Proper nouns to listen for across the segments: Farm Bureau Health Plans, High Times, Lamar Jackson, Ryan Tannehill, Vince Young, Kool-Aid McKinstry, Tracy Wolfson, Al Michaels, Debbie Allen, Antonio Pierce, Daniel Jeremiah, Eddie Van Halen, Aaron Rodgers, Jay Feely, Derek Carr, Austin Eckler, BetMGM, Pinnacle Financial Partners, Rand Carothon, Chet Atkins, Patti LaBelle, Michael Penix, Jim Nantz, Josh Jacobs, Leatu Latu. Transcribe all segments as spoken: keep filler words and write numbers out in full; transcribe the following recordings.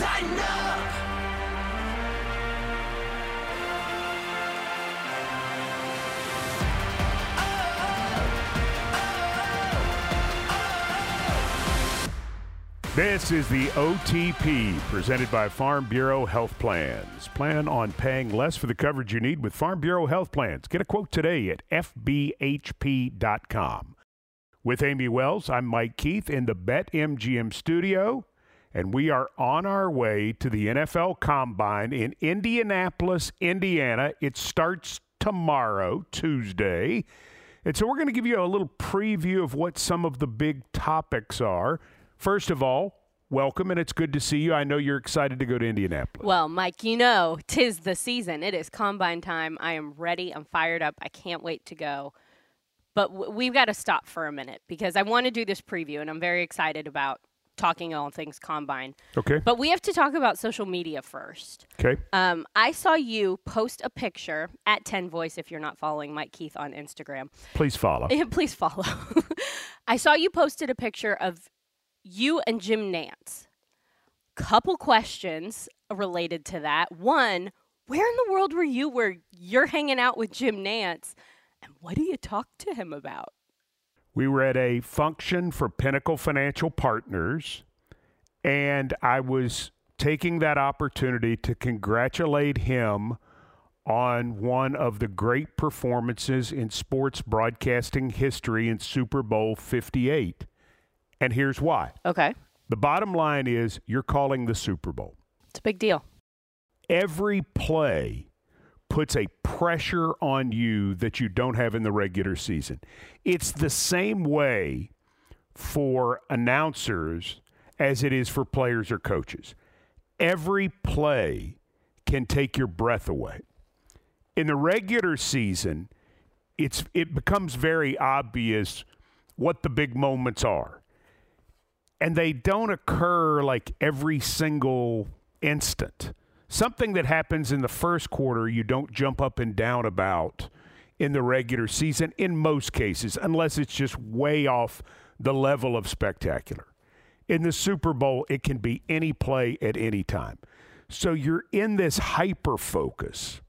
Tighten up! This is the O T P, presented by Farm Bureau Health Plans. Plan on paying less for the coverage you need with Farm Bureau Health Plans. Get a quote today at F B H P dot com. With Amy Wells, I'm Mike Keith in the BetMGM studio, and we are on our way to the N F L Combine in Indianapolis, Indiana. It starts tomorrow, Tuesday, and so we're going to give you a little preview of what some of the big topics are. First of all, welcome, and it's good to see you. I know you're excited to go to Indianapolis. Well, Mike, you know, 'tis the season. It is Combine time. I am ready. I'm fired up. I can't wait to go. But w- we've got to stop for a minute because I want to do this preview, and I'm very excited about talking all things Combine. Okay. But we have to talk about social media first. Okay. Um, I saw you post a picture at ten Voice, if you're not following Mike Keith on Instagram. Please follow. Please follow. I saw you posted a picture of you and Jim Nantz. Couple questions related to that. One, where in the world were you where you're hanging out with Jim Nantz? And what do you talk to him about? We were at a function for Pinnacle Financial Partners, and I was taking that opportunity to congratulate him on one of the great performances in sports broadcasting history in Super Bowl fifty-eight. And here's why. Okay. The bottom line is you're calling the Super Bowl. It's a big deal. Every play puts a pressure on you that you don't have in the regular season. It's the same way for announcers as it is for players or coaches. Every play can take your breath away. In the regular season, it's it becomes very obvious what the big moments are. And they don't occur like every single instant. Something that happens in the first quarter you don't jump up and down about in the regular season in most cases, unless it's just way off the level of spectacular. In the Super Bowl, it can be any play at any time. So you're in this hyper-focus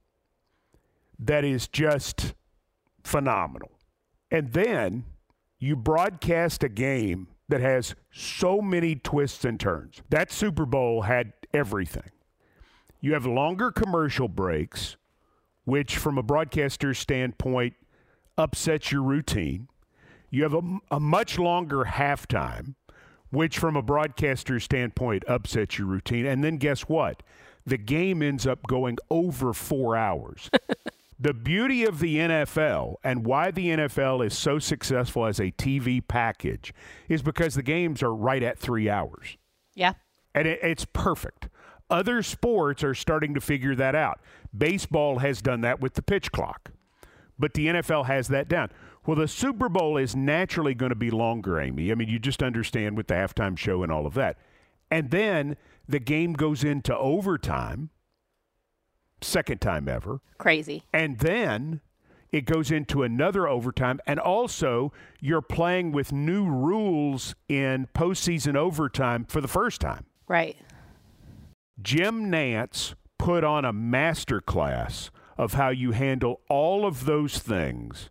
that is just phenomenal. And then you broadcast a game that has so many twists and turns. That Super Bowl had everything. You have longer commercial breaks, which from a broadcaster's standpoint upsets your routine. You have a, a much longer halftime, which from a broadcaster's standpoint upsets your routine. And then guess what? The game ends up going over four hours. The beauty of the N F L and why the N F L is so successful as a T V package is because the games are right at three hours. Yeah. And it, it's perfect. Other sports are starting to figure that out. Baseball has done that with the pitch clock. But the N F L has that down. Well, the Super Bowl is naturally going to be longer, Amy. I mean, you just understand with the halftime show and all of that. And then the game goes into overtime. Second time ever. Crazy. And then it goes into another overtime. And also, you're playing with new rules in postseason overtime for the first time. Right. Jim Nantz put on a masterclass of how you handle all of those things.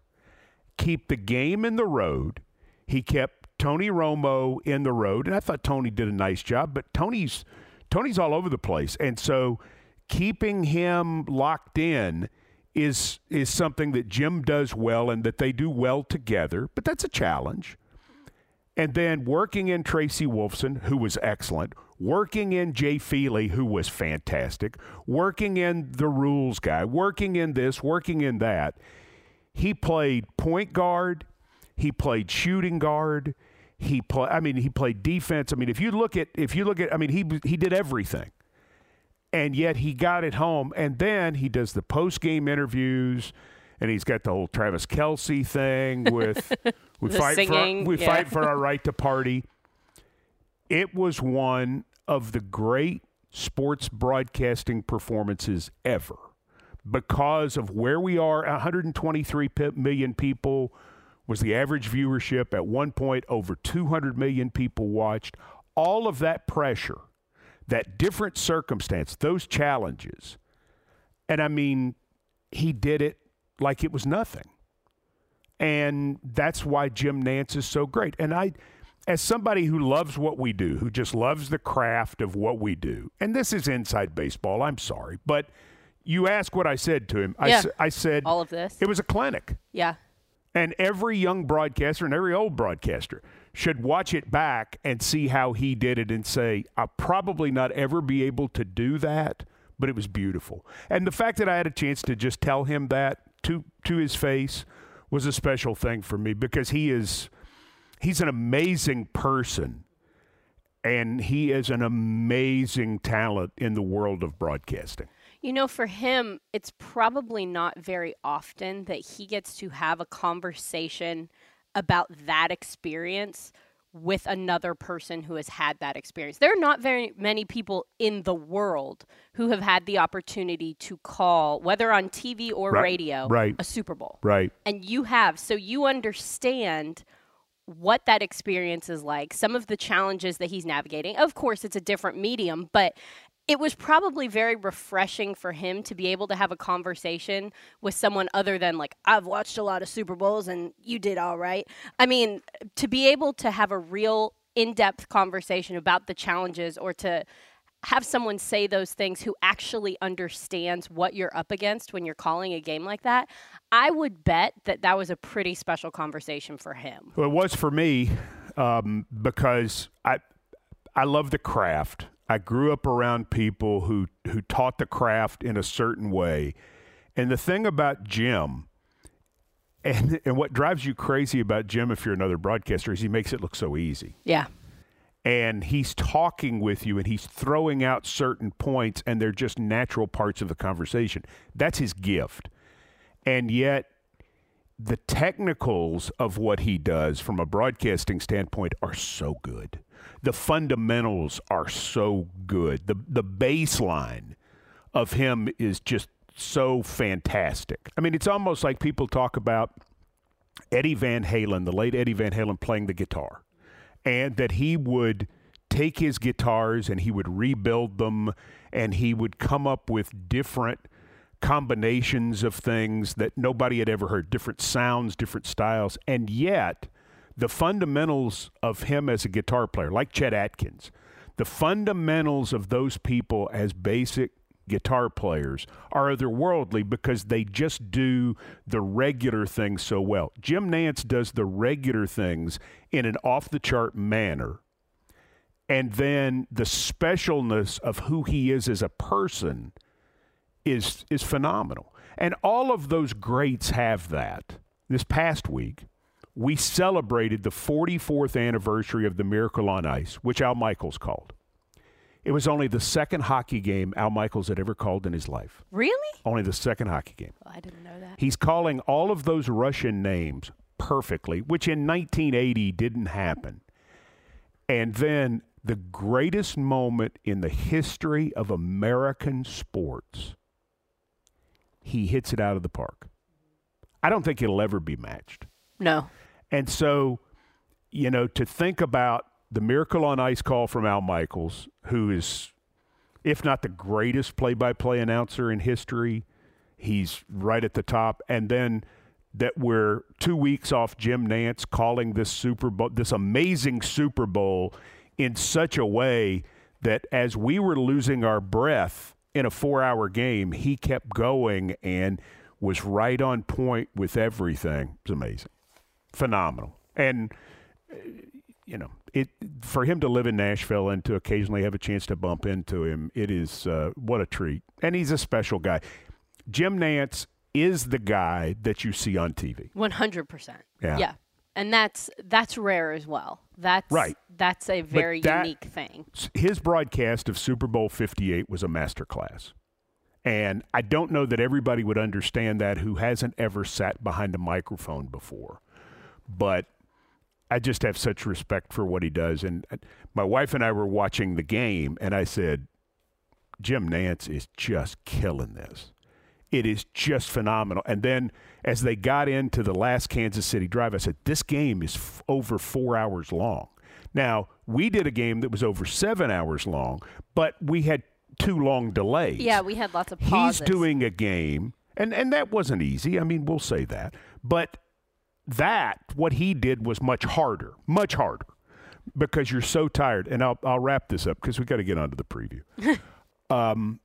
Keep the game in the road. He kept Tony Romo in the road. And I thought Tony did a nice job, but Tony's Tony's all over the place. And so keeping him locked in is is something that Jim does well and that they do well together, but that's a challenge. And then working in Tracy Wolfson, who was excellent, working in Jay Feely, who was fantastic, working in the rules guy, working in this, working in that. He played point guard. He played shooting guard. He play, I mean, he played defense. I mean, if you look at, if you look at, I mean, he he did everything. And yet he got it home, and then he does the post-game interviews, and he's got the whole Travis Kelce thing with we fight singing, for we yeah. fight for our right to party. It was one of the great sports broadcasting performances ever because of where we are. one hundred twenty-three million people was the average viewership at one point. Over two hundred million people watched. All of that pressure that different circumstance, those challenges. And I mean, he did it like it was nothing. And that's why Jim Nantz is so great. And I, as somebody who loves what we do, who just loves the craft of what we do, and this is inside baseball, I'm sorry, but you ask what I said to him. Yeah. I, I said, all of this. It was a clinic. Yeah. And every young broadcaster and every old broadcaster should watch it back and see how he did it and say, I'll probably not ever be able to do that, but it was beautiful. And the fact that I had a chance to just tell him that to to his face was a special thing for me, because he is he's an amazing person, and he is an amazing talent in the world of broadcasting. You know, for him, it's probably not very often that he gets to have a conversation about that experience with another person who has had that experience. There are not very many people in the world who have had the opportunity to call, whether on T V or right, radio, right. a Super Bowl. Right. And you have. So you understand what that experience is like, some of the challenges that he's navigating. Of course, it's a different medium, but it was probably very refreshing for him to be able to have a conversation with someone other than, like, I've watched a lot of Super Bowls and you did all right. I mean, to be able to have a real in-depth conversation about the challenges, or to have someone say those things who actually understands what you're up against when you're calling a game like that, I would bet that that was a pretty special conversation for him. Well, it was for me um, because I I love the craft. I grew up around people who, who taught the craft in a certain way. And the thing about Jim, and, and what drives you crazy about Jim if you're another broadcaster, is he makes it look so easy. Yeah. And he's talking with you, and he's throwing out certain points, and they're just natural parts of the conversation. That's his gift. And yet the technicals of what he does from a broadcasting standpoint are so good. The fundamentals are so good. The the baseline of him is just so fantastic. I mean, it's almost like people talk about Eddie Van Halen, the late Eddie Van Halen, playing the guitar, and that he would take his guitars and he would rebuild them, and he would come up with different combinations of things that nobody had ever heard, different sounds, different styles, and yet the fundamentals of him as a guitar player, like Chet Atkins, the fundamentals of those people as basic guitar players are otherworldly because they just do the regular things so well. Jim Nantz does the regular things in an off-the-chart manner, and then the specialness of who he is as a person is is phenomenal. And all of those greats have that. This past week, we celebrated the forty-fourth anniversary of the Miracle on Ice, which Al Michaels called. It was only the second hockey game Al Michaels had ever called in his life. Really? Only the second hockey game. Well, I didn't know that. He's calling all of those Russian names perfectly, which in nineteen eighty didn't happen. And then the greatest moment in the history of American sports, he hits it out of the park. I don't think it'll ever be matched. No. And so, you know, to think about the Miracle on Ice call from Al Michaels, who is, if not the greatest play-by-play announcer in history, he's right at the top. And then that we're two weeks off Jim Nantz calling this Super Bowl, this amazing Super Bowl, in such a way that as we were losing our breath in a four-hour game, he kept going and was right on point with everything. It's amazing. Phenomenal. And, you know, it for him to live in Nashville and to occasionally have a chance to bump into him, it is uh, what a treat. And he's a special guy. Jim Nantz is the guy that you see on T V. one hundred percent. Yeah. Yeah. And that's that's rare as well. That's, right. That's a very that, unique thing. His broadcast of Super Bowl fifty-eight was a masterclass. And I don't know that everybody would understand that who hasn't ever sat behind a microphone before. But I just have such respect for what he does. And my wife and I were watching the game, and I said, Jim Nantz is just killing this. It is just phenomenal. And then as they got into the last Kansas City drive, I said, this game is f- over four hours long. Now, We did a game that was over seven hours long, but we had too long delays. Yeah, we had lots of pauses. He's doing a game, and, and that wasn't easy. I mean, we'll say that. But that, what he did was much harder, much harder, because you're so tired. And I'll, I'll wrap this up because we got to get on to the preview. um,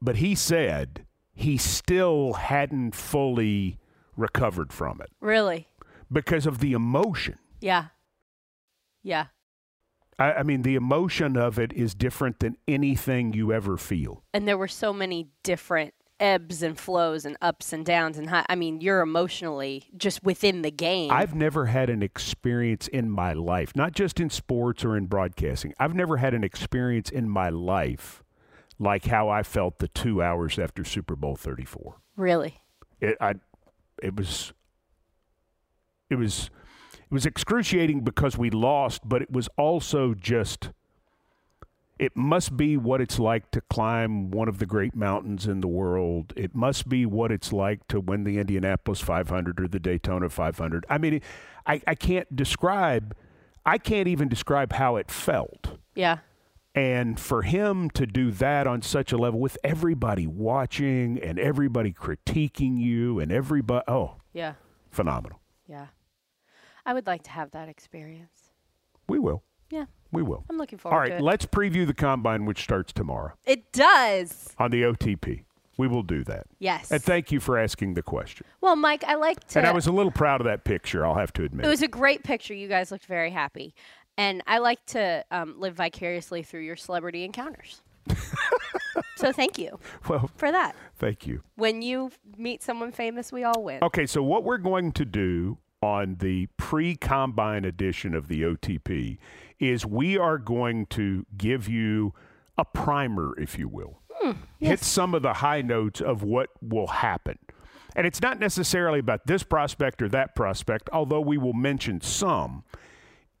but he said he still hadn't fully recovered from it. Really? Because of the emotion. Yeah. Yeah. I, I mean, the emotion of it is different than anything you ever feel. And there were so many different ebbs and flows and ups and downs. And high, I mean, you're emotionally just within the game. I've never had an experience in my life, not just in sports or in broadcasting. I've never had an experience in my life like how I felt the two hours after Super Bowl thirty-four. Really? It, I, it was... It was it was excruciating because we lost, but it was also just, it must be what it's like to climb one of the great mountains in the world. It must be what it's like to win the Indianapolis five hundred or the Daytona five hundred. I mean, I, I can't describe, I can't even describe how it felt. Yeah. And for him to do that on such a level with everybody watching and everybody critiquing you and everybody, oh. Yeah. Phenomenal. Yeah. I would like to have that experience. We will. Yeah. We will. I'm looking forward to it. All right, let's preview the Combine, which starts tomorrow. It does. On the O T P. We will do that. Yes. And thank you for asking the question. Well, Mike, I like to... And I was a little proud of that picture, I'll have to admit. It was a great picture. You guys looked very happy. And I like to um, live vicariously through your celebrity encounters. So thank you well, for that. Thank you. When you meet someone famous, we all win. Okay, so what we're going to do on the pre-Combine edition of the O T P is we are going to give you a primer, if you will. Mm, yes. Hit some of the high notes of what will happen. And it's not necessarily about this prospect or that prospect, although we will mention some.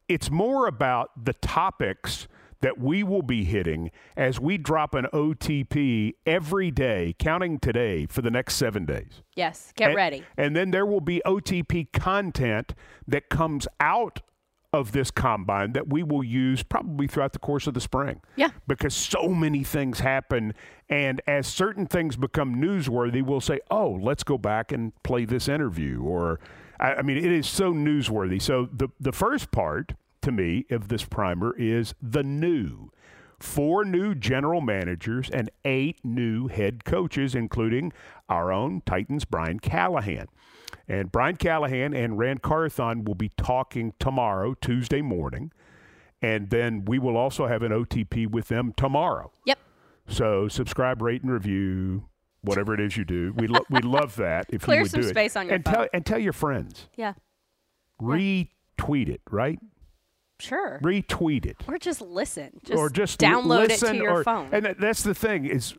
It's more about the topics that we will be hitting as we drop an O T P every day, counting today, for the next seven days. Yes, get and, ready. And then there will be O T P content that comes out of this Combine that we will use probably throughout the course of the spring. Yeah. Because so many things happen, and as certain things become newsworthy, we'll say, oh, let's go back and play this interview. Or, I, I mean, it is so newsworthy. So the the first part to me of this primer is the new. Four new general managers and eight new head coaches, including our own Titans, Brian Callahan. And Brian Callahan and Rand Carothon will be talking tomorrow, Tuesday morning. And then we will also have an O T P with them tomorrow. Yep. So subscribe, rate, and review, whatever it is you do. We, lo- we love that if Clear you would do it. Clear some space on your and phone. Tell, and tell your friends. Yeah. Retweet it, right? Sure. Retweet it. Or just listen. Just or just download listen, it to your or, phone. And that, that's the thing is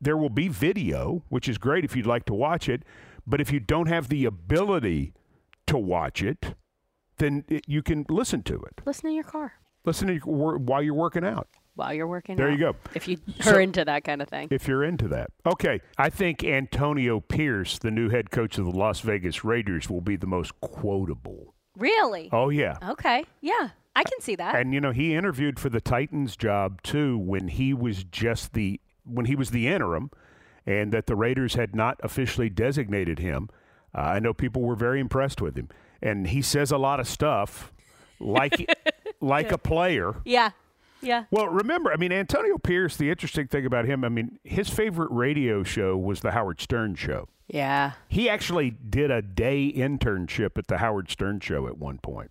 there will be video, which is great if you'd like to watch it. But if you don't have the ability to watch it, then it, you can listen to it. Listen in your car. Listen to your, while you're working out. While you're working there out. There you go. If you are so, into that kind of thing. If you're into that. Okay. I think Antonio Pierce, the new head coach of the Las Vegas Raiders, will be the most quotable. Really? Oh, yeah. Okay. Yeah. I can see that. And, you know, he interviewed for the Titans job, too, when he was just the – when he was the interim and that the Raiders had not officially designated him. Uh, I know people were very impressed with him. And he says a lot of stuff like like a player. Yeah, yeah. Well, remember, I mean, Antonio Pierce, the interesting thing about him, I mean, his favorite radio show was the Howard Stern Show. Yeah. He actually did a day internship at the Howard Stern Show at one point.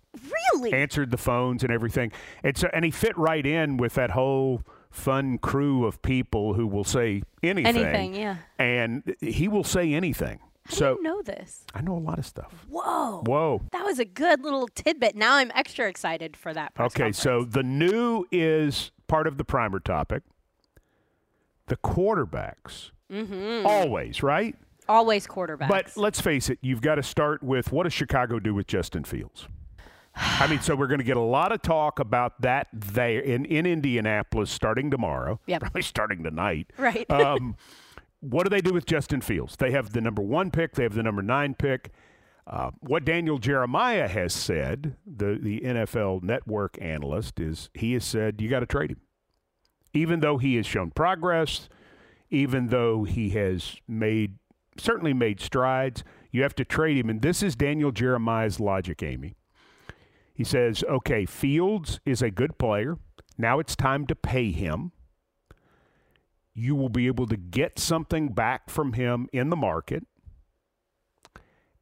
Really? Answered the phones and everything. And so, and he fit right in with that whole fun crew of people who will say anything. Anything, yeah. And he will say anything. How so, do you know this? I know a lot of stuff. Whoa. Whoa. That was a good little tidbit. Now I'm extra excited for that. Okay, conference. So the new is part of the primer topic. The quarterbacks. Mm-hmm. Always, right? Always quarterbacks. But let's face it, you've got to start with what does Chicago do with Justin Fields? I mean, so we're going to get a lot of talk about that there in, in Indianapolis starting tomorrow. Yep. Probably starting tonight. Right. um, what do they do with Justin Fields? They have the number one pick. They have the number nine pick. Uh, what Daniel Jeremiah has said, the, the N F L network analyst, is he has said you got to trade him. Even though he has shown progress, even though he has made certainly made strides, you have to trade him. And this is Daniel Jeremiah's logic, Amy. He says, okay, Fields is a good player. Now it's time to pay him. You will be able to get something back from him in the market.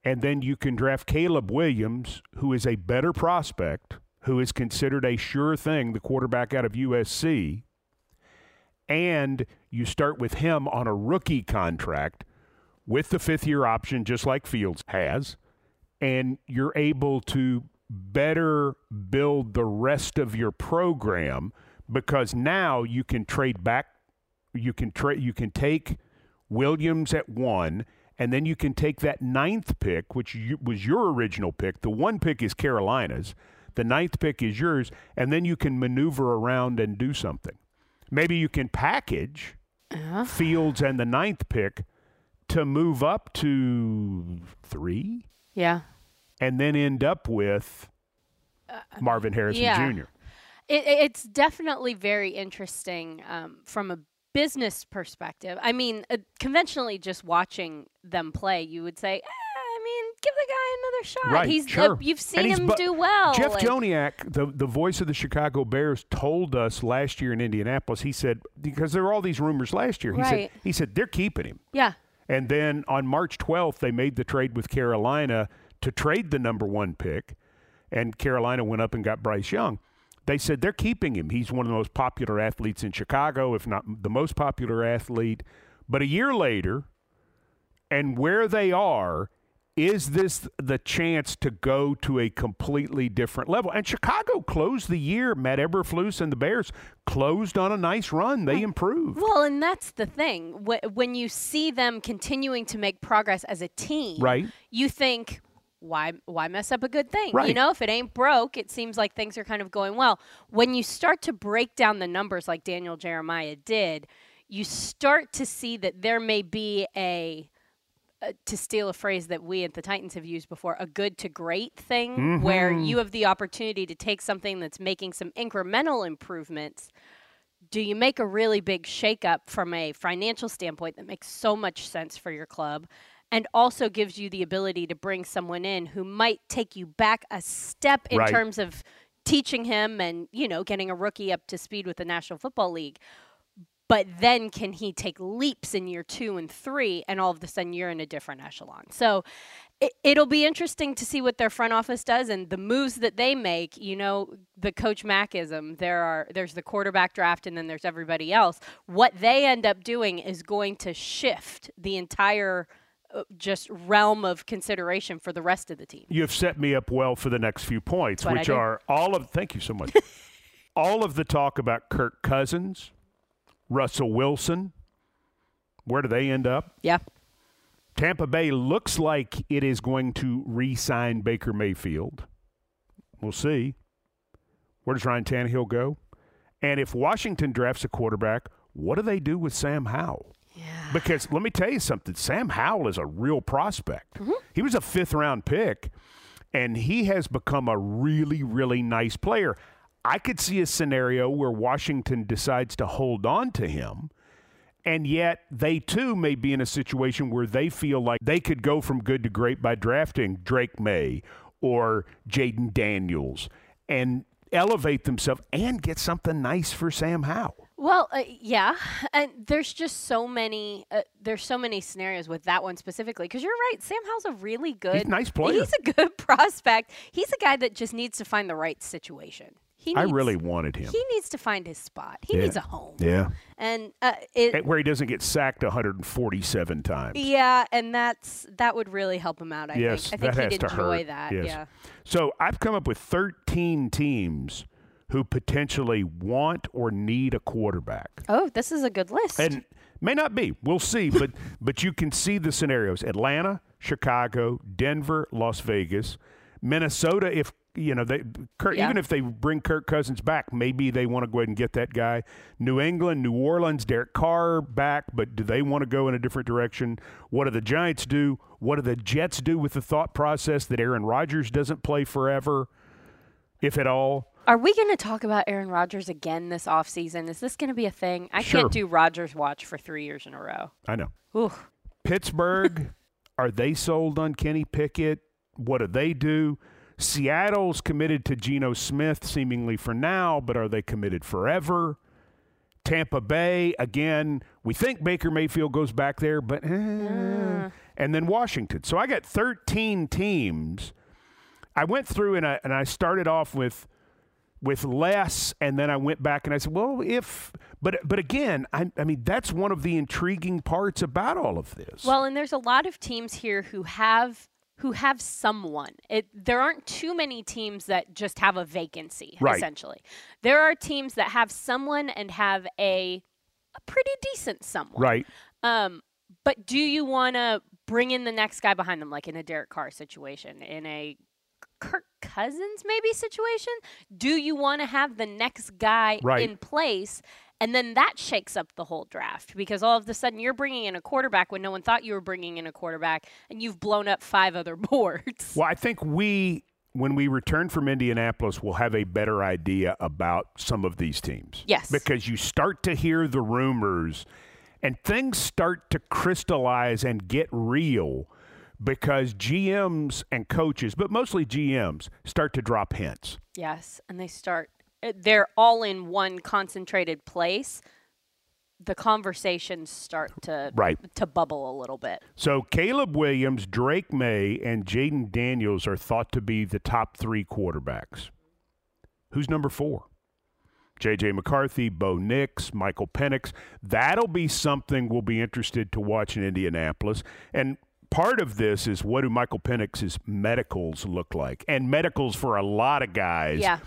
And then you can draft Caleb Williams, who is a better prospect, who is considered a sure thing, the quarterback out of U S C. And you start with him on a rookie contract with the fifth-year option, just like Fields has. And you're able to better build the rest of your program because now you can trade back. You can trade. You can take Williams at one, and then you can take that ninth pick, which you, was your original pick. The one pick is Carolina's. The ninth pick is yours, and then you can maneuver around and do something. Maybe you can package uh-huh. Fields and the ninth pick to move up to three. Yeah. And then end up with uh, Marvin Harrison yeah. Junior It, it's definitely very interesting um, from a business perspective. I mean, uh, conventionally just watching them play, you would say, eh, I mean, give the guy another shot. Right, he's sure. uh, You've seen he's him bu- do well. Jeff like, Joniak, the, the voice of the Chicago Bears, told us last year in Indianapolis, he said, because there were all these rumors last year, he right. said, he said they're keeping him. Yeah. And then on March twelfth, they made the trade with Carolina to trade the number one pick, and Carolina went up and got Bryce Young. They said they're keeping him. He's one of the most popular athletes in Chicago, if not the most popular athlete. But a year later, and where they are, is this the chance to go to a completely different level? And Chicago closed the year. Matt Eberflus and the Bears closed on a nice run. They improved. Well, and that's the thing. When you see them continuing to make progress as a team, right. you think – Why why mess up a good thing? Right. You know, if it ain't broke, it seems like things are kind of going well. When you start to break down the numbers like Daniel Jeremiah did, you start to see that there may be a, uh, to steal a phrase that we at the Titans have used before, a good to great thing mm-hmm. where you have the opportunity to take something that's making some incremental improvements. Do you make a really big shakeup from a financial standpoint that makes so much sense for your club? And also gives you the ability to bring someone in who might take you back a step in right. terms of teaching him and, you know, getting a rookie up to speed with the National Football League. But then can he take leaps in year two and three, and all of a sudden you're in a different echelon? So it, it'll be interesting to see what their front office does and the moves that they make. You know, the Coach Mack-ism, there are, there's the quarterback draft and then there's everybody else. What they end up doing is going to shift the entire – just realm of consideration for the rest of the team. You've set me up well for the next few points, which are all of, thank you so much, all of the talk about Kirk Cousins, Russell Wilson, where do they end up? Yeah. Tampa Bay looks like it is going to re-sign Baker Mayfield. We'll see. Where does Ryan Tannehill go? And if Washington drafts a quarterback, what do they do with Sam Howell? Yeah. Because let me tell you something, Sam Howell is a real prospect. Mm-hmm. He was a fifth-round pick, and he has become a really, really nice player. I could see a scenario where Washington decides to hold on to him, and yet they, too, may be in a situation where they feel like they could go from good to great by drafting Drake May or Jaden Daniels and elevate themselves and get something nice for Sam Howell. Well, uh, yeah, and there's just so many. Uh, there's so many scenarios with that one specifically because you're right. Sam Howell's a really good, he's a nice player. He's a good prospect. He's a guy that just needs to find the right situation. He needs, I really wanted him. He needs to find his spot. He yeah. needs a home. Yeah, and uh, it, where he doesn't get sacked one hundred forty-seven times. Yeah, and that's that would really help him out. I yes, think. I think that he'd has enjoy to hurt. That. Yes. Yeah. So I've come up with thirteen teams who potentially want or need a quarterback. Oh, this is a good list. And may not be. We'll see. But but you can see the scenarios. Atlanta, Chicago, Denver, Las Vegas, Minnesota, if you know, they Kirk, yeah. even if they bring Kirk Cousins back, maybe they want to go ahead and get that guy. New England, New Orleans, Derek Carr back, but do they want to go in a different direction? What do the Giants do? What do the Jets do with the thought process that Aaron Rodgers doesn't play forever, if at all? Are we going to talk about Aaron Rodgers again this offseason? Is this going to be a thing? I sure. can't do Rodgers watch for three years in a row. I know. Ooh. Pittsburgh, are they sold on Kenny Pickett? What do they do? Seattle's committed to Geno Smith seemingly for now, but are they committed forever? Tampa Bay, again, we think Baker Mayfield goes back there, but eh. mm. and then Washington. So I got thirteen teams. I went through and I and I started off with with less, and then I went back and I said, well, if but but again, I, I mean, that's one of the intriguing parts about all of this. Well, and there's a lot of teams here who have who have someone. It, there aren't too many teams that just have a vacancy, right. essentially. There are teams that have someone and have a, a pretty decent someone. Right. Um, but do you want to bring in the next guy behind them, like in a Derek Carr situation, in a Kirk Cousins maybe situation? Do you want to have the next guy right. in place? And then that shakes up the whole draft because all of a sudden you're bringing in a quarterback when no one thought you were bringing in a quarterback, and you've blown up five other boards. Well, I think we, when we return from Indianapolis, we'll have a better idea about some of these teams. Yes. Because you start to hear the rumors and things start to crystallize and get real because G Ms and coaches, but mostly G Ms, start to drop hints. Yes, and they start. They're all in one concentrated place. The conversations start to right. to bubble a little bit. So Caleb Williams, Drake May, and Jaden Daniels are thought to be the top three quarterbacks. Who's number four? J J McCarthy, Bo Nix, Michael Penix. That'll be something we'll be interested to watch in Indianapolis. And part of this is what do Michael Penix's medicals look like? And medicals for a lot of guys. Yeah.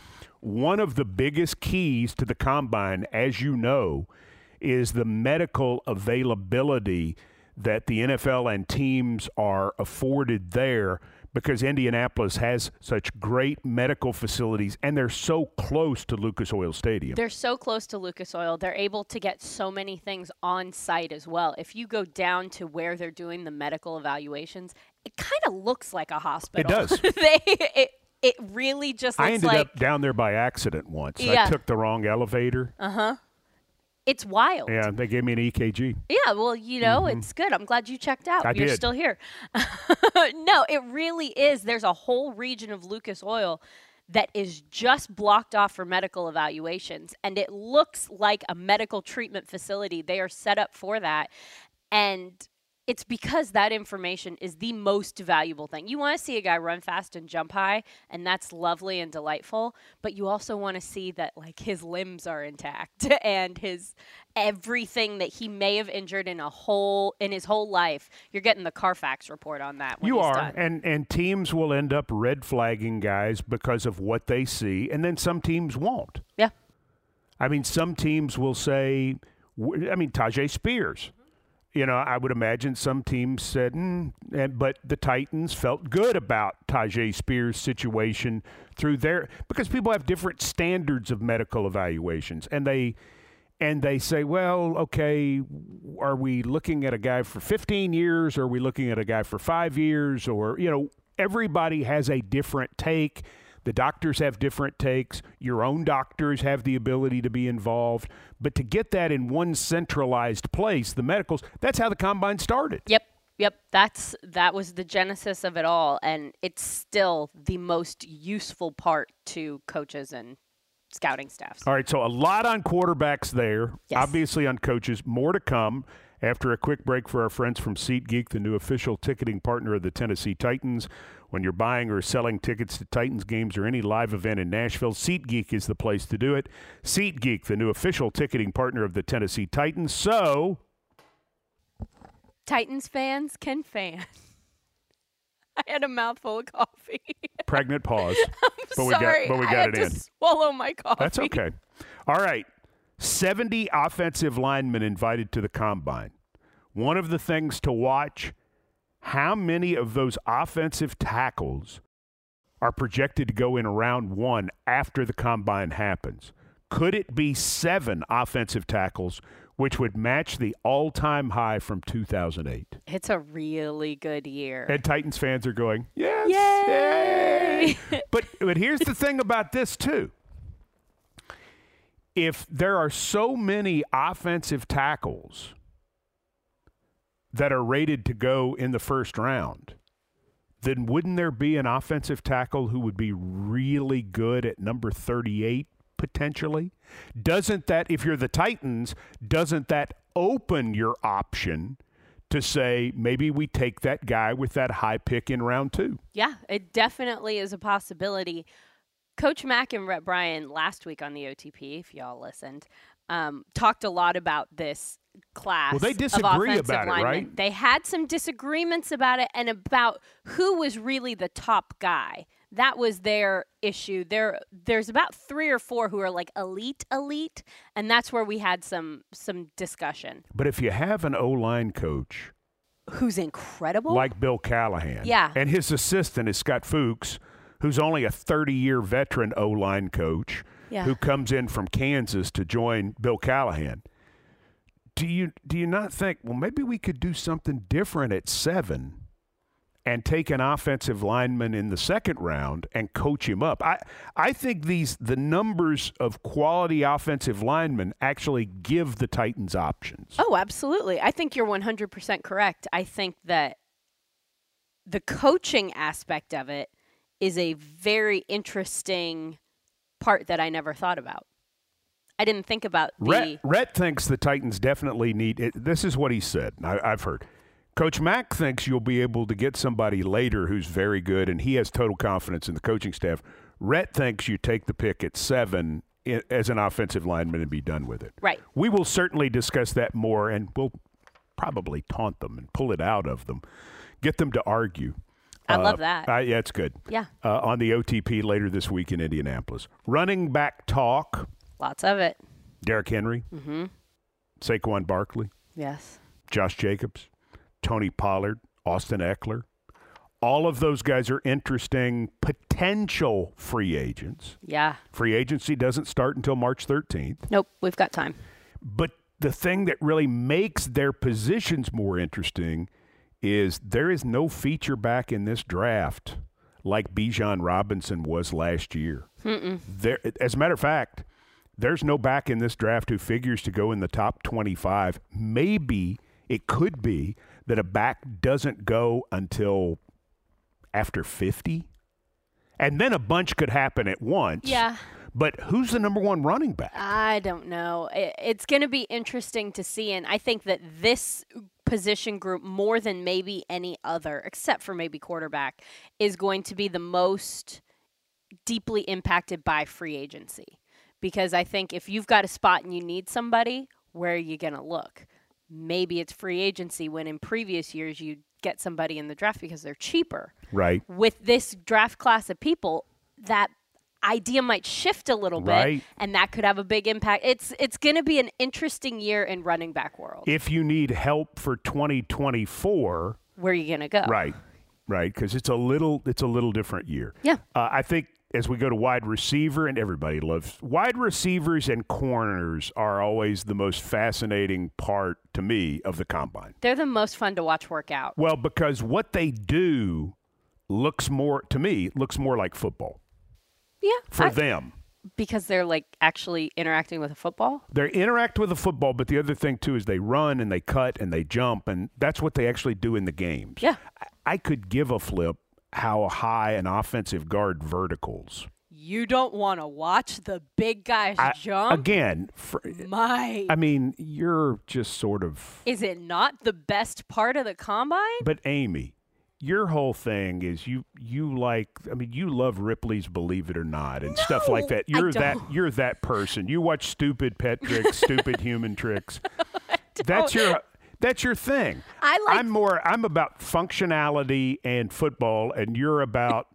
One of the biggest keys to the Combine, as you know, is the medical availability that the N F L and teams are afforded there because Indianapolis has such great medical facilities, and they're so close to Lucas Oil Stadium. They're so close to Lucas Oil. They're able to get so many things on site as well. If you go down to where they're doing the medical evaluations, it kind of looks like a hospital. It does. they, it, It really just looks like... I ended like, up down there by accident once. Yeah. I took the wrong elevator. Uh-huh. It's wild. Yeah, they gave me an E K G. Yeah, well, you know, mm-hmm. it's good. I'm glad you checked out. I You're did. still here. No, it really is. There's a whole region of Lucas Oil that is just blocked off for medical evaluations, and it looks like a medical treatment facility. They are set up for that, and... it's because that information is the most valuable thing. You want to see a guy run fast and jump high, and that's lovely and delightful, but you also want to see that like his limbs are intact and his everything that he may have injured in a whole in his whole life. You're getting the Carfax report on that. When you he's are, done. and and teams will end up red flagging guys because of what they see, and then some teams won't. Yeah, I mean, some teams will say, I mean, Tajay Spears. You know, I would imagine some teams said, mm, and, but the Titans felt good about Tajay Spears' situation through their – because people have different standards of medical evaluations. And they and they say, well, okay, are we looking at a guy for fifteen years? Or are we looking at a guy for five years? Or, you know, everybody has a different take. The doctors have different takes. Your own doctors have the ability to be involved. But to get that in one centralized place, the medicals, that's how the Combine started. Yep, yep. That's that was the genesis of it all. And it's still the most useful part to coaches and scouting staffs. All right, so a lot on quarterbacks there. Yes. Obviously on coaches. More to come after a quick break for our friends from SeatGeek, the new official ticketing partner of the Tennessee Titans. When you're buying or selling tickets to Titans games or any live event in Nashville, SeatGeek is the place to do it. SeatGeek, the new official ticketing partner of the Tennessee Titans. So, Titans fans can fan. I had a mouthful of coffee. Pregnant pause. I'm but sorry. We got, but we got I had it to in. Swallow my coffee. That's okay. All right. seventy offensive linemen invited to the Combine. One of the things to watch. How many of those offensive tackles are projected to go in round one after the combine happens. Could it be seven offensive tackles, which would match the all-time high from two thousand eight? It's a really good year. And Titans fans are going, yes, yay! yay. but, but here's the thing about this, too. If there are so many offensive tackles that are rated to go in the first round, then wouldn't there be an offensive tackle who would be really good at number thirty-eight potentially? Doesn't that, if you're the Titans, doesn't that open your option to say maybe we take that guy with that high pick in round two? Yeah, it definitely is a possibility. Coach Mack and Rhett Bryan last week on the O T P, if y'all listened, um, talked a lot about this class. Well, they disagree about it, right? They had some disagreements about it and about who was really the top guy. That was their issue. There, there's about three or four who are like elite, elite, and that's where we had some some discussion. But if you have an O-line coach who's incredible, like Bill Callahan, yeah, and his assistant is Scott Fuchs, who's only a thirty-year veteran O-line coach, yeah, who comes in from Kansas to join Bill Callahan. Do you do you not think, well, maybe we could do something different at seven and take an offensive lineman in the second round and coach him up? I, I think these the numbers of quality offensive linemen actually give the Titans options. Oh, absolutely. I think you're one hundred percent correct. I think that the coaching aspect of it is a very interesting part that I never thought about. I didn't think about the... Rhett, Rhett thinks the Titans definitely need it. This is what he said. I, I've heard. Coach Mack thinks you'll be able to get somebody later who's very good, and he has total confidence in the coaching staff. Rhett thinks you take the pick at seven in, as an offensive lineman and be done with it. Right. We will certainly discuss that more, and we'll probably taunt them and pull it out of them, get them to argue. I uh, love that. I, yeah, it's good. Yeah. Uh, on the O T P later this week in Indianapolis. Running back talk. Lots of it. Derrick Henry. Mm-hmm. Saquon Barkley. Yes. Josh Jacobs. Tony Pollard. Austin Eckler. All of those guys are interesting potential free agents. Yeah. Free agency doesn't start until March thirteenth. Nope. We've got time. But the thing that really makes their positions more interesting is there is no feature back in this draft like Bijan Robinson was last year. Mm-mm. There, as a matter of fact, there's no back in this draft who figures to go in the top twenty-five. Maybe it could be that a back doesn't go until after fifty. And then a bunch could happen at once. Yeah. But who's the number one running back? I don't know. It's going to be interesting to see. And I think that this position group, more than maybe any other, except for maybe quarterback, is going to be the most deeply impacted by free agency. Because I think if you've got a spot and you need somebody, where are you going to look? Maybe it's free agency when in previous years you get somebody in the draft because they're cheaper. Right. With this draft class of people, that idea might shift a little bit, right, and that could have a big impact. It's it's going to be an interesting year in running back world. If you need help for twenty twenty-four, where are you going to go? Right, right, because it's a little it's a little different year. Yeah, uh, I think as we go to wide receiver, and everybody loves wide receivers, and corners are always the most fascinating part to me of the combine. They're the most fun to watch work out. Well, because what they do looks more to me looks more like football. Yeah. For I, them. Because they're, like, actually interacting with a football? They interact with a football, but the other thing, too, is they run and they cut and they jump, and that's what they actually do in the games. Yeah. I, I could give a flip how high an offensive guard verticals. You don't want to watch the big guys I, jump? Again. For, My. I mean, you're just sort of. Is it not the best part of the combine? But, Amy, your whole thing is you you like I mean you love Ripley's Believe It or Not and no, stuff like that. You're that you're that person. You watch stupid pet tricks, stupid human tricks. That's your that's your thing. I like I'm more I'm about functionality and football, and you're about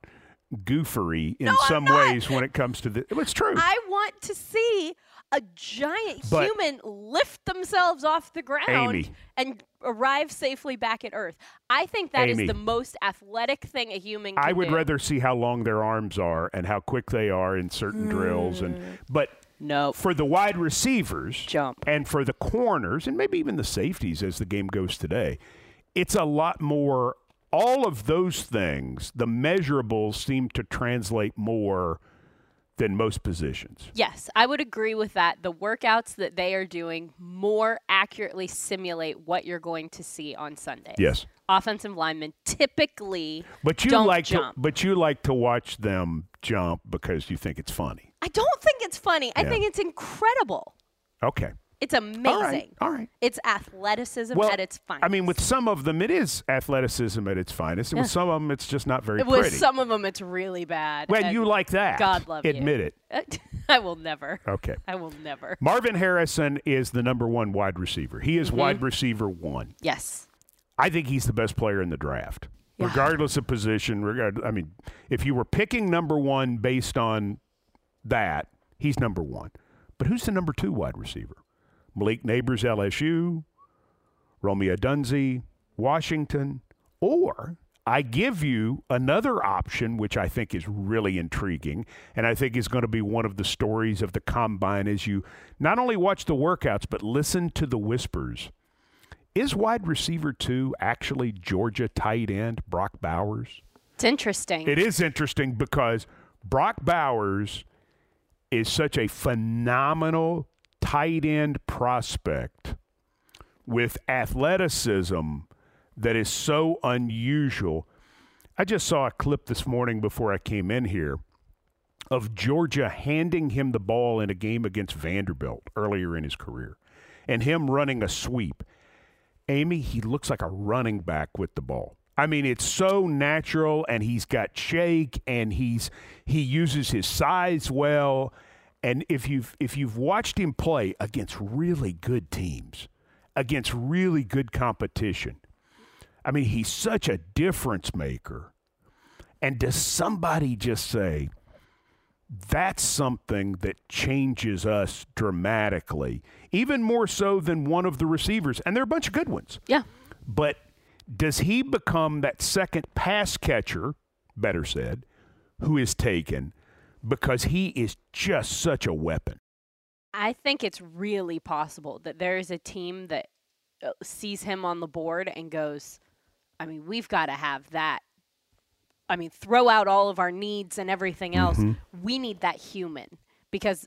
goofery in no, some ways when it comes to the. It's true. I want to see a giant but human lift themselves off the ground Amy. and arrive safely back at Earth. I think that Amy. is the most athletic thing a human can do. I would do. rather see how long their arms are and how quick they are in certain mm. drills. and But no. for the wide receivers Jump. and for the corners and maybe even the safeties as the game goes today, it's a lot more – all of those things, the measurables seem to translate more – than most positions. Yes, I would agree with that. The workouts that they are doing more accurately simulate what you're going to see on Sunday. Yes. Offensive linemen typically but you don't like jump. To, but you like to watch them jump because you think it's funny. I don't think it's funny. Yeah. I think it's incredible. Okay. It's amazing. All right. All right. It's athleticism well, at its finest. I mean, with some of them, it is athleticism at its finest. And yeah. with some of them, it's just not very it pretty. With some of them, it's really bad. Well, you like that. God love Admit you. Admit it. I will never. Okay. I will never. Marvin Harrison is the number one wide receiver. He is mm-hmm. wide receiver one. Yes. I think he's the best player in the draft, yeah. regardless of position. Regard. I mean, if you were picking number one based on that, he's number one. But who's the number two wide receiver? Malik Nabers, L S U, Romeo Dunze, Washington, or I give you another option, which I think is really intriguing, and I think is going to be one of the stories of the Combine as you not only watch the workouts, but listen to the whispers. Is wide receiver two actually Georgia tight end Brock Bowers? It's interesting. It is interesting because Brock Bowers is such a phenomenal tight end prospect with athleticism that is so unusual. I just saw a clip this morning before I came in here of Georgia handing him the ball in a game against Vanderbilt earlier in his career and him running a sweep. Amy, he looks like a running back with the ball. I mean, it's so natural, and he's got shake, and he's he uses his size well. And if you've if you've watched him play against really good teams, against really good competition, I mean, he's such a difference maker. And does somebody just say, that's something that changes us dramatically, even more so than one of the receivers? And there are a bunch of good ones. Yeah. But does he become that second pass catcher, better said, who is taken because he is just such a weapon? I think it's really possible that there is a team that sees him on the board and goes, I mean, we've got to have that. I mean, throw out all of our needs and everything else. Mm-hmm. We need that human because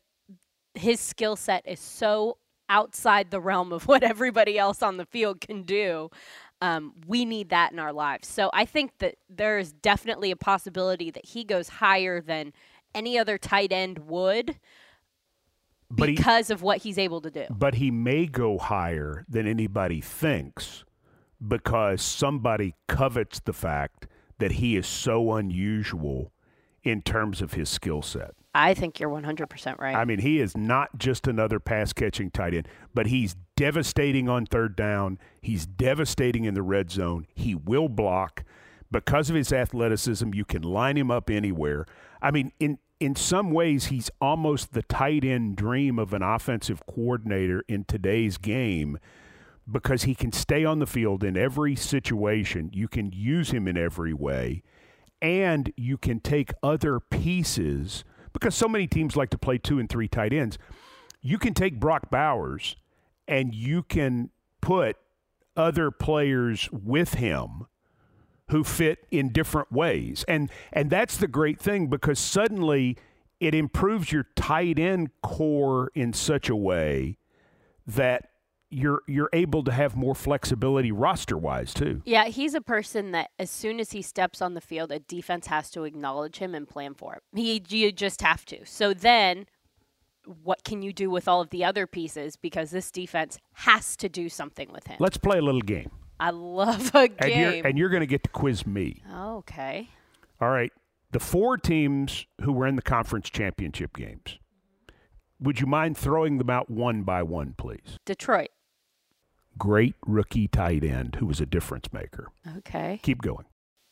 his skill set is so outside the realm of what everybody else on the field can do. Um, we need that in our lives. So I think that there is definitely a possibility that he goes higher than any other tight end would but because he, of what he's able to do. But he may go higher than anybody thinks because somebody covets the fact that he is so unusual in terms of his skill set. I think you're one hundred percent right. I mean, he is not just another pass-catching tight end, but he's devastating on third down. He's devastating in the red zone. He will block. Because of his athleticism, you can line him up anywhere. I mean, in, in some ways, he's almost the tight end dream of an offensive coordinator in today's game because he can stay on the field in every situation. You can use him in every way, and you can take other pieces because so many teams like to play two and three tight ends. You can take Brock Bowers, and you can put other players with him who fit in different ways. And and that's the great thing because suddenly it improves your tight end core in such a way that you're you're able to have more flexibility roster-wise too. Yeah, he's a person that as soon as he steps on the field, a defense has to acknowledge him and plan for him. He, you just have to. So then what can you do with all of the other pieces because this defense has to do something with him. Let's play a little game. I love a game. And you're, and you're going to get to quiz me. Okay. All right. The four teams who were in the conference championship games, would you mind throwing them out one by one, please? Detroit. Great rookie tight end who was a difference maker. Okay. Keep going.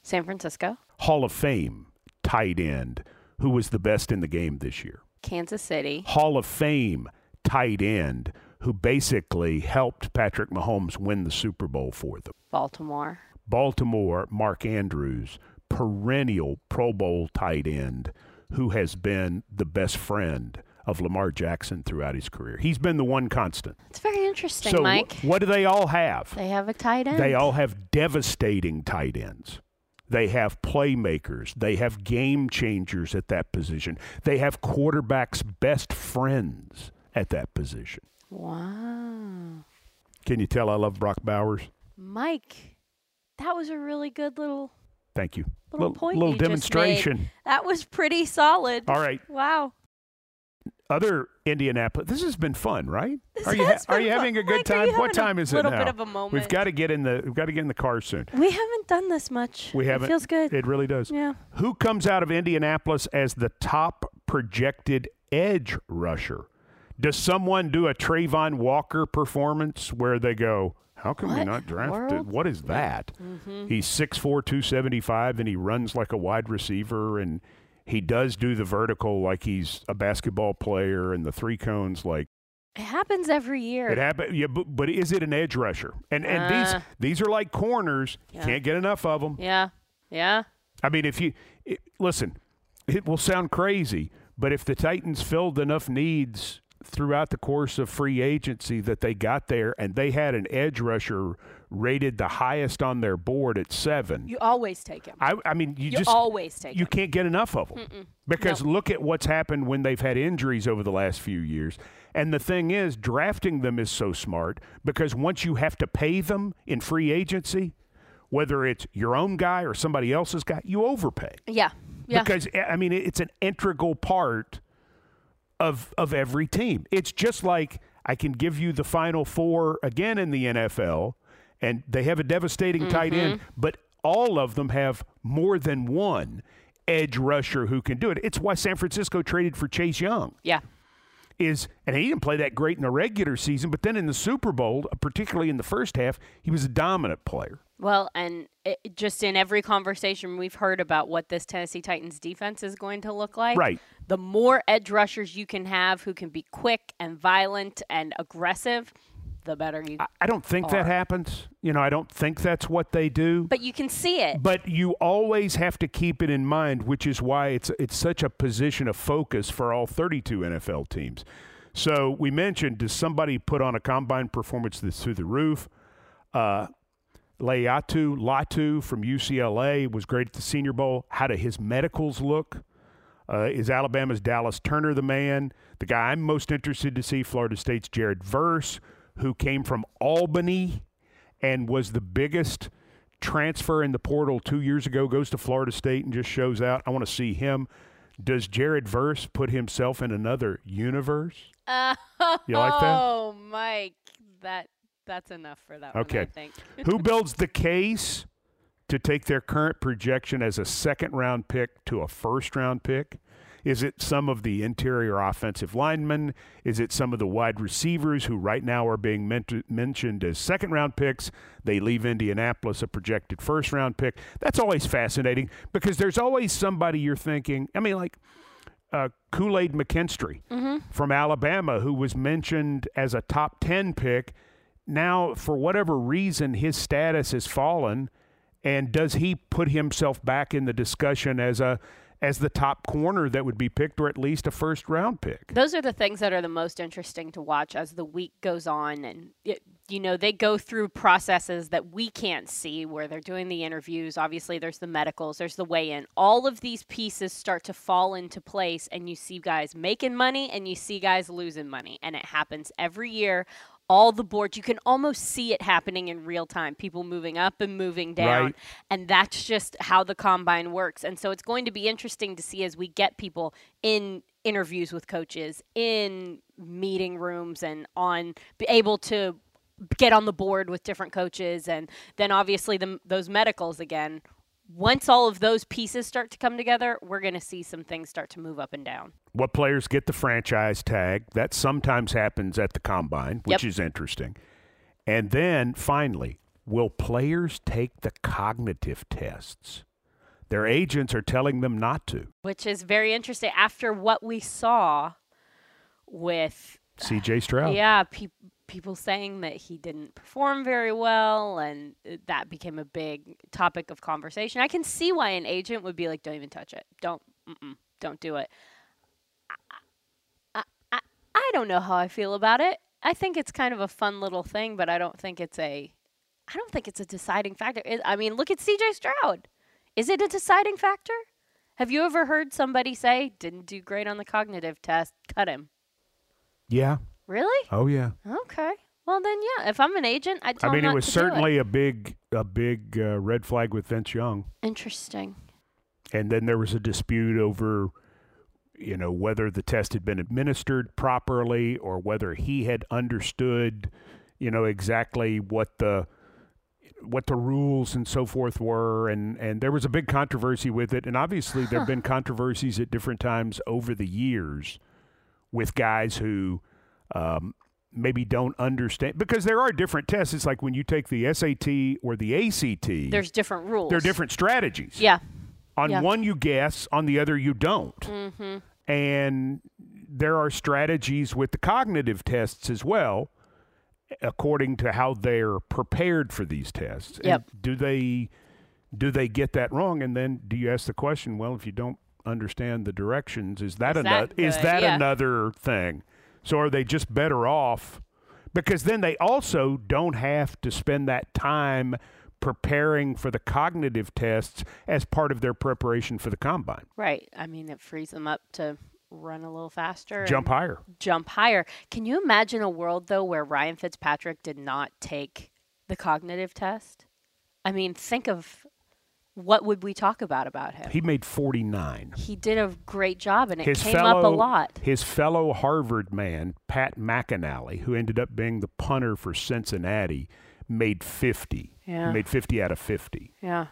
San Francisco. Hall of Fame tight end who was the best in the game this year. Kansas City. Hall of Fame tight end who basically helped Patrick Mahomes win the Super Bowl for them? Baltimore. Baltimore, Mark Andrews, perennial Pro Bowl tight end who has been the best friend of Lamar Jackson throughout his career. He's been the one constant. It's very interesting, so Mike. W- what do they all have? They have a tight end. They all have devastating tight ends. They have playmakers. They have game changers at that position. They have quarterbacks' best friends at that position. Wow. Can you tell I love Brock Bowers? Mike, that was a really good little Thank you. Little, little point little you demonstration. Just made. That was pretty solid. All right. Wow. Other Indianapolis. This has been fun, right? This are you ha- are you having fun. a good Mike, time? What time is it now? A little bit of a moment. We've got to get in the we've got to get in the car soon. We haven't done this much. We haven't. It feels good. It really does. Yeah. Who comes out of Indianapolis as the top projected edge rusher? Does someone do a Trayvon Walker performance where they go, how come we not drafted? What is that? Mm-hmm. He's six four, two seventy-five, and he runs like a wide receiver, and he does do the vertical like he's a basketball player, and the three cones like. It happens every year. It happen, yeah, but, but is it an edge rusher? And and uh, these these are like corners. Yeah. You can't get enough of them. Yeah, yeah. I mean, if you it, listen, it will sound crazy, but if the Titans filled enough needs throughout the course of free agency that they got there, and they had an edge rusher rated the highest on their board at seven. You always take him. I, I mean, you, you just always take. You him. can't get enough of them. Mm-mm. Because no. Look at what's happened when they've had injuries over the last few years. And the thing is, drafting them is so smart because once you have to pay them in free agency, whether it's your own guy or somebody else's guy, you overpay. Yeah, yeah. Because I mean, it's an integral part of of every team. It's just like I can give you the Final Four again in the N F L, and they have a devastating mm-hmm. tight end, but all of them have more than one edge rusher who can do it. It's why San Francisco traded for Chase Young. Yeah. Is and he didn't play that great in the regular season, but then in the Super Bowl, particularly in the first half, he was a dominant player. Well, and it, just in every conversation we've heard about what this Tennessee Titans defense is going to look like, right? The more edge rushers you can have who can be quick and violent and aggressive, the better you I, I don't think are. that happens. You know, I don't think that's what they do. But you can see it. But you always have to keep it in mind, which is why it's it's such a position of focus for all thirty-two N F L teams. So we mentioned, does somebody put on a combine performance that's through the roof? Uh Leatu Latu from U C L A was great at the Senior Bowl. How do his medicals look? Uh, is Alabama's Dallas Turner the man? The guy I'm most interested to see, Florida State's Jared Verse, who came from Albany and was the biggest transfer in the portal two years ago, goes to Florida State and just shows out. I want to see him. Does Jared Verse put himself in another universe? Uh, you like that? Oh, Mike, that. That's enough for that okay. one, I think. Who builds the case to take their current projection as a second-round pick to a first-round pick? Is it some of the interior offensive linemen? Is it some of the wide receivers who right now are being ment- mentioned as second-round picks? They leave Indianapolis a projected first-round pick. That's always fascinating because there's always somebody you're thinking, I mean, like – Uh, Kool-Aid McKinstry mm-hmm. from Alabama who was mentioned as a top ten pick. Now, for whatever reason, his status has fallen, and does he put himself back in the discussion as a as the top corner that would be picked, or at least a first-round pick? Those are the things that are the most interesting to watch as the week goes on. And, it, you know, they go through processes that we can't see where they're doing the interviews. Obviously, there's the medicals, there's the weigh-in. All of these pieces start to fall into place, and you see guys making money, and you see guys losing money. And it happens every year. All the boards, you can almost see it happening in real time, people moving up and moving down. Right. And that's just how the combine works. And so it's going to be interesting to see as we get people in interviews with coaches, in meeting rooms, and on be able to get on the board with different coaches. And then obviously the, those medicals again. Once all of those pieces start to come together, we're going to see some things start to move up and down. What players get the franchise tag? That sometimes happens at the combine, which yep. is interesting. And then, finally, will players take the cognitive tests? Their agents are telling them not to. Which is very interesting. After what we saw with C J Stroud. Yeah, pe- people saying that he didn't perform very well, and that became a big topic of conversation. I can see why an agent would be like, don't even touch it. Don't, mm-mm, don't do it. I, I, I don't know how I feel about it. I think it's kind of a fun little thing, but I don't think it's a, I don't think it's a deciding factor. It, I mean, look at C J Stroud. Is it a deciding factor? Have you ever heard somebody say, didn't do great on the cognitive test, cut him? Yeah. Really? Oh, yeah. Okay. Well, then, yeah. If I'm an agent, I'd tell him not to do it. I mean, it was certainly a big a big uh, red flag with Vince Young. Interesting. And then there was a dispute over, you know, whether the test had been administered properly or whether he had understood, you know, exactly what the what the rules and so forth were. And, and there was a big controversy with it. And obviously there have been controversies at different times over the years with guys who um, maybe don't understand. Because there are different tests. It's like when you take the S A T or the A C T. There's different rules. There are different strategies. Yeah. On yeah. one you guess, on the other you don't. Mm-hmm. And there are strategies with the cognitive tests as well, according to how they're prepared for these tests. Yep. And do they do they get that wrong? And then do you ask the question, well, if you don't understand the directions, is that, is ano- that, is that yeah. another thing? So are they just better off? Because then they also don't have to spend that time preparing for the cognitive tests as part of their preparation for the combine. Right. I mean, it frees them up to run a little faster. Jump higher. Jump higher. Can you imagine a world, though, where Ryan Fitzpatrick did not take the cognitive test? I mean, think of what would we talk about about him. He made forty-nine. He did a great job, and it his came fellow, up a lot. His fellow Harvard man, Pat McAnally, who ended up being the punter for Cincinnati, made fifty. Yeah. He made fifty out of fifty. Yeah.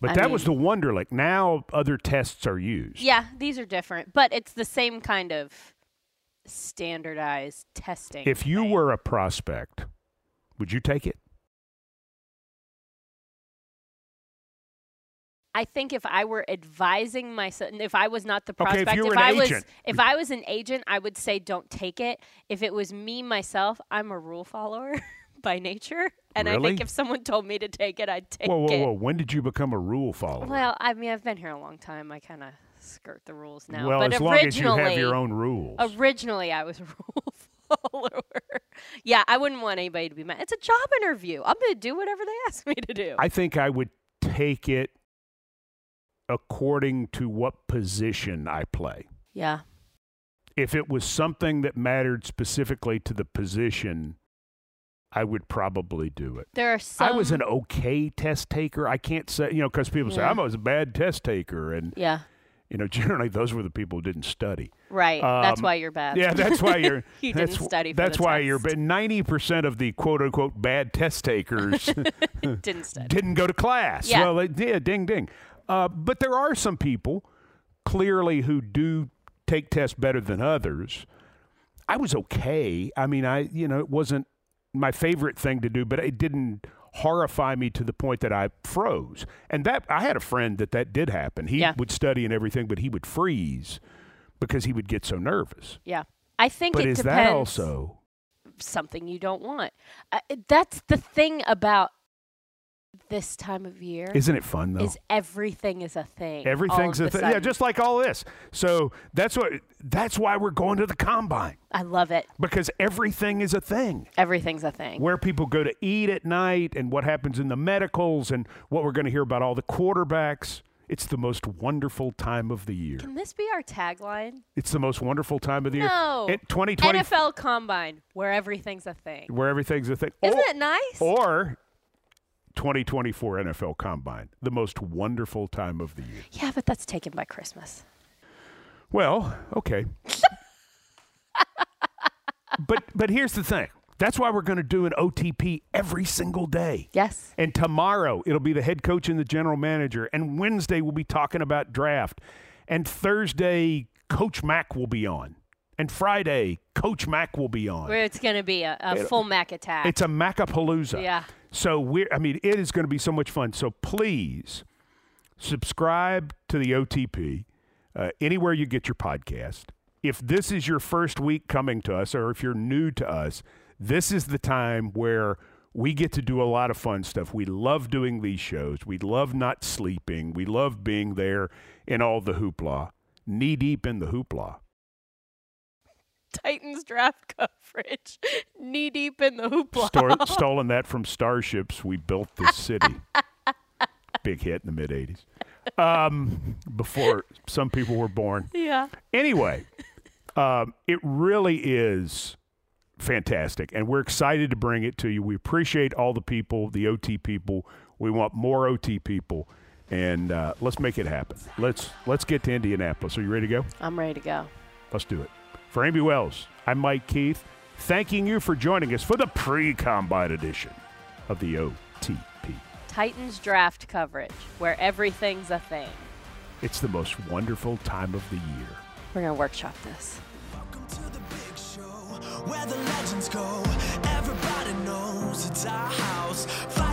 But I that mean, was the wonder. Like, now other tests are used. Yeah, these are different. But it's the same kind of standardized testing. If you thing. were a prospect, would you take it? I think if I were advising myself, if I was not the prospect, okay, if, you were if an I agent. was, if I was an agent, I would say don't take it. If it was me myself, I'm a rule follower by nature, and really? I think if someone told me to take it, I'd take it. Whoa, whoa, whoa! It. When did you become a rule follower? Well, I mean, I've been here a long time. I kind of skirt the rules now. Well, but as long as you have your own rules. Originally, I was a rule follower. Yeah, I wouldn't want anybody to be mad. It's a job interview. I'm going to do whatever they ask me to do. I think I would take it according to what position I play. Yeah. If it was something that mattered specifically to the position, I would probably do it. There are some... I was an okay test taker. I can't say, you know, because people yeah. say, I was a bad test taker. And, yeah. you know, generally those were the people who didn't study. Right. Um, that's why you're bad. Yeah, that's why you're... you that's, didn't study for That's why test. you're bad. ninety percent of the quote-unquote bad test takers... didn't study. Didn't go to class. Yeah. Well, they did. Ding, ding. Uh, but there are some people, clearly, who do take tests better than others. I was okay. I mean, I, you know, it wasn't my favorite thing to do, but it didn't horrify me to the point that I froze. And that I had a friend that that did happen. He yeah. would study and everything, but he would freeze because he would get so nervous. Yeah. I think but it depends. But is that also something you don't want? Uh, that's the thing about this time of year. Isn't it fun, though? Is everything is a thing. Everything's a thing. Yeah, just like all this. So that's what. That's why we're going to the Combine. I love it. Because everything is a thing. Everything's a thing. Where people go to eat at night and what happens in the medicals and what we're going to hear about all the quarterbacks. It's the most wonderful time of the year. Can this be our tagline? It's the most wonderful time of the no. year. No. N F L Combine, where everything's a thing. Where everything's a thing. Isn't it nice? Or... twenty twenty-four N F L Combine, the most wonderful time of the year. Yeah, but that's taken by Christmas. Well, okay. but but here's the thing. That's why we're going to do an O T P every single day. Yes. And tomorrow it'll be the head coach and the general manager. And Wednesday we'll be talking about draft. And Thursday, Coach Mack will be on. And Friday, Coach Mack will be on. Where it's going to be a, a it, full Mack attack. It's a Mackapalooza. Yeah. So, we're, I mean, it is going to be so much fun. So, please subscribe to the O T P uh, anywhere you get your podcast. if this is your first week coming to us, or if you're new to us, this is the time where we get to do a lot of fun stuff. We love doing these shows. We love not sleeping. We love being there in all the hoopla, knee deep in the hoopla. Titans draft coverage, knee deep in the hoopla. Stor- stolen that from Starships. We built this city. Big hit in the mid eighties. Um, before some people were born. Yeah. Anyway, um, it really is fantastic, and we're excited to bring it to you. We appreciate all the people, the O T people. We want more O T people, and uh, let's make it happen. Let's let's get to Indianapolis. Are you ready to go? I'm ready to go. Let's do it. For Amy Wells, I'm Mike Keith, thanking you for joining us for the pre-combine edition of the O T P. Titans draft coverage, where everything's a thing. It's the most wonderful time of the year. We're going to workshop this. Welcome to the big show, where the legends go. Everybody knows it's our house.